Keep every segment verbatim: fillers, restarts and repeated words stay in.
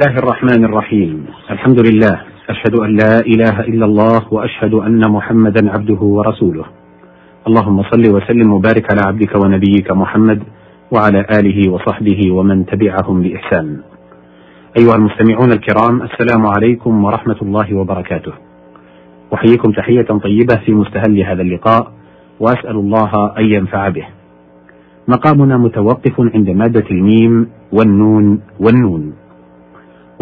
بسم الله الرحمن الرحيم. الحمد لله، أشهد أن لا إله إلا الله وأشهد أن محمدا عبده ورسوله. اللهم صل وسلم وبارك على عبدك ونبيك محمد وعلى آله وصحبه ومن تبعهم بإحسان. أيها المستمعون الكرام، السلام عليكم ورحمة الله وبركاته. أحييكم تحية طيبة في مستهل هذا اللقاء، وأسأل الله أن ينفع به. مقامنا متوقف عند مادة الميم والنون والنون،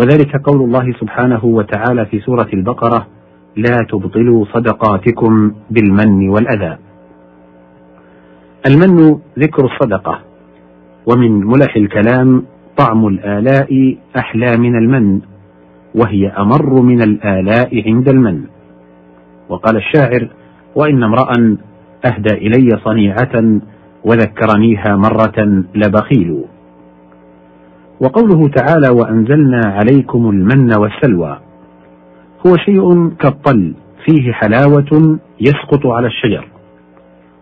وذلك قول الله سبحانه وتعالى في سورة البقرة: لا تبطلوا صدقاتكم بالمن والأذى. المن ذكر الصدقة، ومن ملح الكلام طعم الآلاء أحلى من المن، وهي أمر من الآلاء عند المن. وقال الشاعر: وإن امرأ أهدى إلي صنيعة وذكرنيها مرة لبخيل. وقوله تعالى: وأنزلنا عليكم المن والسلوى، هو شيء كالطل فيه حلاوة يسقط على الشجر.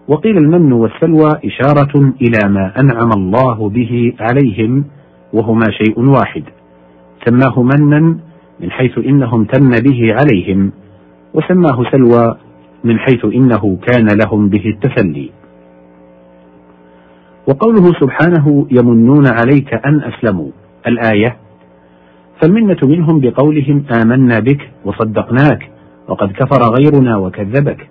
وقيل المن والسلوى إشارة إلى ما أنعم الله به عليهم، وهما شيء واحد، سماه منا من حيث إنهم تم به عليهم، وسماه سلوى من حيث إنه كان لهم به التسلي. وقوله سبحانه: يمنون عليك أن أسلموا، الآية، فالمنة منهم بقولهم آمنا بك وصدقناك وقد كفر غيرنا وكذبك،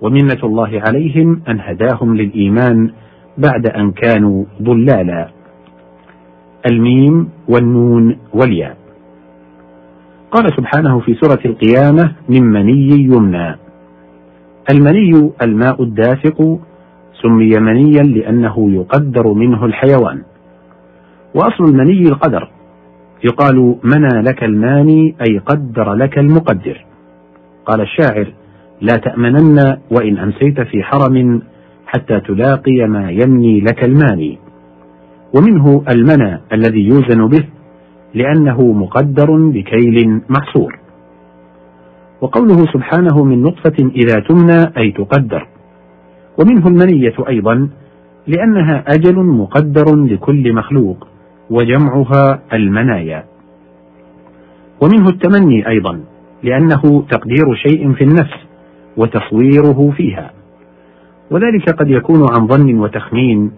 ومنة الله عليهم أن هداهم للإيمان بعد أن كانوا ضلالا. الميم والنون والياء. قال سبحانه في سورة القيامة: من مني يمنى. المني الماء الدافق، سمي منيا لأنه يقدر منه الحيوان، وأصل المني القدر، يقال منى لك الماني أي قدر لك المقدر. قال الشاعر: لا تأمنن وإن أمسيت في حرم حتى تلاقي ما يمني لك الماني. ومنه المنى الذي يوزن به، لأنه مقدر بكيل محصور. وقوله سبحانه: من نطفة إذا تمنى، أي تقدر. ومنه المنية أيضا، لأنها أجل مقدر لكل مخلوق، وجمعها المنايا. ومنه التمني أيضا، لأنه تقدير شيء في النفس وتصويره فيها، وذلك قد يكون عن ظن وتخمين،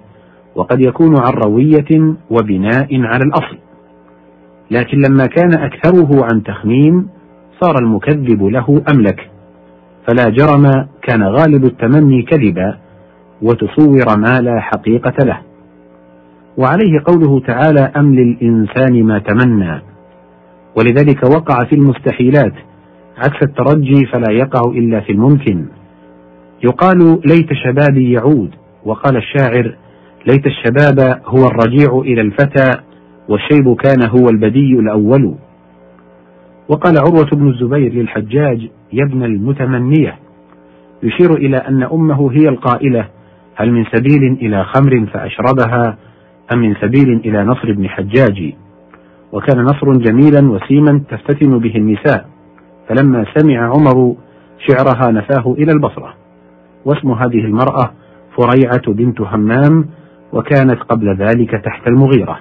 وقد يكون عن روية وبناء على الأصل، لكن لما كان أكثره عن تخمين صار المكذب له أملك، فلا جرم كان غالب التمني كذبا، وتصور ما لا حقيقة له. وعليه قوله تعالى: أم للإنسان ما تمنى. ولذلك وقع في المستحيلات عكس الترجي، فلا يقع إلا في الممكن. يقال: ليت شبابي يعود. وقال الشاعر: ليت الشباب هو الرجيع إلى الفتى، والشيب كان هو البدي الأول. وقال عروة بن الزبير للحجاج: يا ابن المتمنية، يشير إلى أن أمه هي القائلة: هل من سبيل إلى خمر فأشربها، أم من سبيل إلى نصر بن حجاجي. وكان نصر جميلا وسيما تفتتن به النساء، فلما سمع عمر شعرها نفاه إلى البصرة. واسم هذه المرأة فريعة بنت همام، وكانت قبل ذلك تحت المغيرة.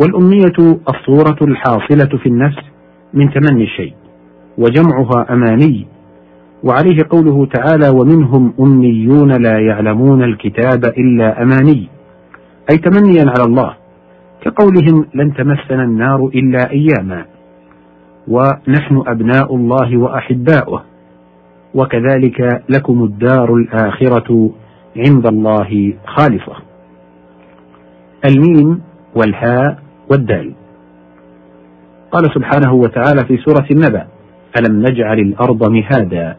والأمنية الصورة الحاصلة في النفس من تمني الشيء، وجمعها أماني. وعليه قوله تعالى: ومنهم أمنيون لا يعلمون الكتاب إلا أماني، أي تمنيا على الله، كقولهم: لن تمسنا النار إلا أياما، ونحن أبناء الله وأحباؤه، وكذلك لكم الدار الآخرة عند الله خالصة. الميم والهاء والدال. قال سبحانه وتعالى في سورة النبأ: ألم نجعل الأرض مهادا.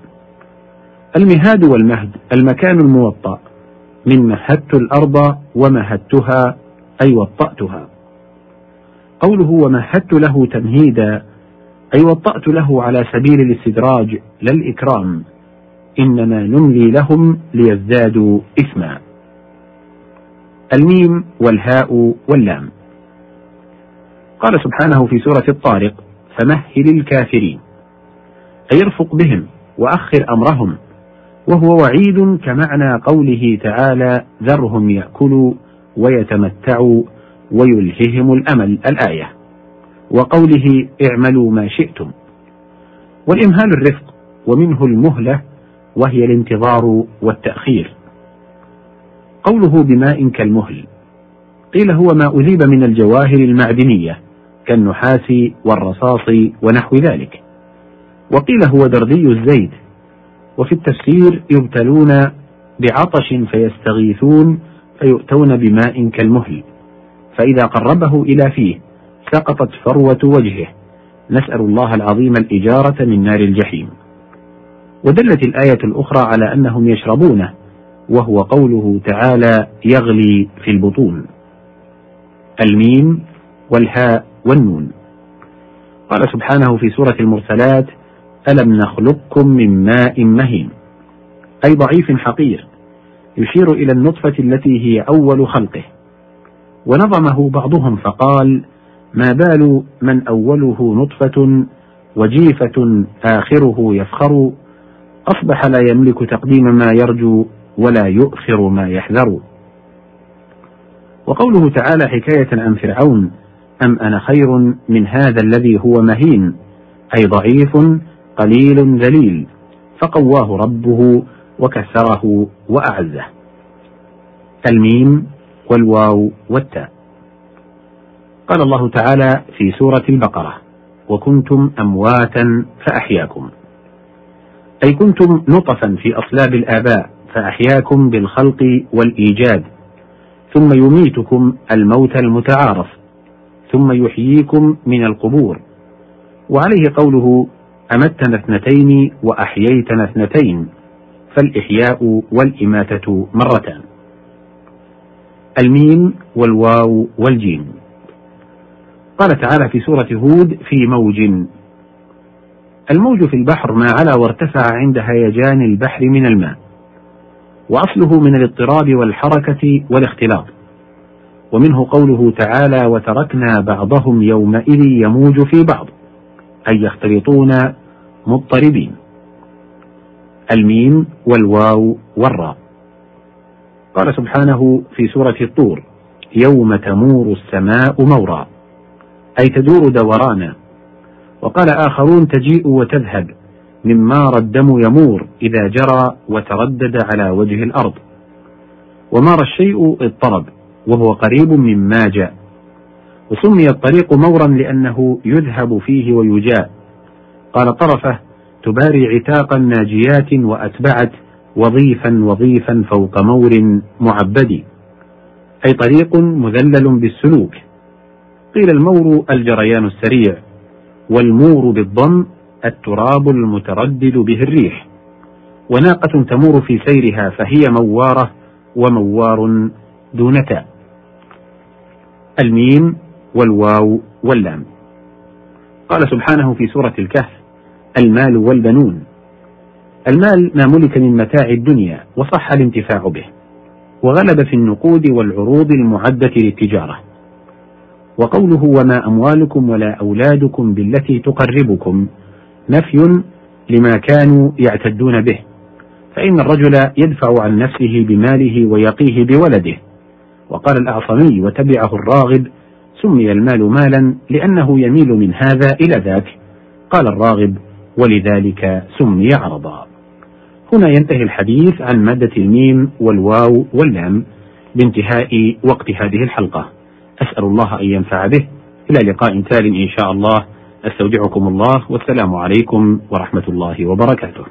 المهاد والمهد المكان الموطأ، من مهدت الأرض ومهدتها أي وطأتها. قوله: ومهدت له تمهيدا، أي وطأت له على سبيل الاستدراج لا الإكرام، إنما نملي لهم ليزدادوا إثما. الميم والهاء واللام. قال سبحانه في سورة الطارق: فمهل الكافرين، أي ارفق بهم وأخر أمرهم، وهو وعيد كمعنى قوله تعالى: ذرهم يأكلوا ويتمتعوا ويلههم الأمل، الآية، وقوله اعملوا ما شئتم. والإمهال الرفق، ومنه المهلة وهي الانتظار والتأخير. قوله بماء كالمهل، قيل هو ما أذيب من الجواهر المعدنية كالنحاس والرصاص ونحو ذلك، وقيل هو دردي الزيت. وفي التفسير يبتلون بعطش فيستغيثون فيؤتون بماء كالمهل، فإذا قربه إلى فيه سقطت فروة وجهه، نسأل الله العظيم الإجارة من نار الجحيم. ودلت الآية الأخرى على أنهم يشربونه، وهو قوله تعالى يغلي في البطون. الميم والهاء والنون. قال سبحانه في سورة المرسلات ألم نخلقكم من ماء مهين، أي ضعيف حقير، يشير إلى النطفة التي هي أول خلقه. ونظمه بعضهم فقال ما بال من أوله نطفة وجيفة آخره يفخر، أصبح لا يملك تقديم ما يرجو ولا يؤخر ما يحذر. وقوله تعالى حكاية عن فرعون أم أنا خير من هذا الذي هو مهين، أي ضعيف قليل ذليل، فقواه ربه وكسره وأعزه. الميم والواو والتاء. قال الله تعالى في سورة البقرة وكنتم أمواتا فأحياكم، أي كنتم نطفا في أصلاب الآباء فأحياكم بالخلق والإيجاد، ثم يميتكم الموت المتعارف، ثم يحييكم من القبور. وعليه قوله أمتنا اثنتين وأحييتنا اثنتين، فالإحياء والإماتة مرتان. الميم والواو والجيم. قال تعالى في سورة هود في موج. الموج في البحر ما علا وارتفع عند هيجان البحر من الماء، وأصله من الاضطراب والحركة والاختلاط. ومنه قوله تعالى وتركنا بعضهم يومئذ يموج في بعض، أي يختلطون مضطربين. الميم والواو والراء. قال سبحانه في سورة الطور يوم تمور السماء مورا، أي تدور دورانا. وقال آخرون تجيء وتذهب مما الدم يمور إذا جرى وتردد على وجه الأرض. ومار الشيء اضطرب، وهو قريب مما جاء. وسمي الطريق مورا لأنه يذهب فيه ويجاء. قال طرفه تباري عتاقا ناجيات وأتبعت وظيفا وظيفا فوق مور معبد، أي طريق مذلل بالسلوك. قيل المور الجريان السريع، والمور بالضم التراب المتردد به الريح. وناقة تمور في سيرها فهي موارة، وموار دون تاء. الميم والواو واللام. قال سبحانه في سورة الكهف المال والبنون. المال ما ملك من متاع الدنيا وصح الانتفاع به، وغلب في النقود والعروض المعدة للتجارة. وقوله وما أموالكم ولا أولادكم بالتي تقربكم، نفي لما كانوا يعتدون به، فإن الرجل يدفع عن نفسه بماله ويقيه بولده. وقال الأعصمي وتبعه الراغب سمي المال مالا لأنه يميل من هذا إلى ذاك. قال الراغب ولذلك سمي عرضا. هنا ينتهي الحديث عن مادة الميم والواو واللام بانتهاء وقت هذه الحلقة. أسأل الله أن ينفع به. إلى لقاء تال إن شاء الله. أستودعكم الله والسلام عليكم ورحمة الله وبركاته.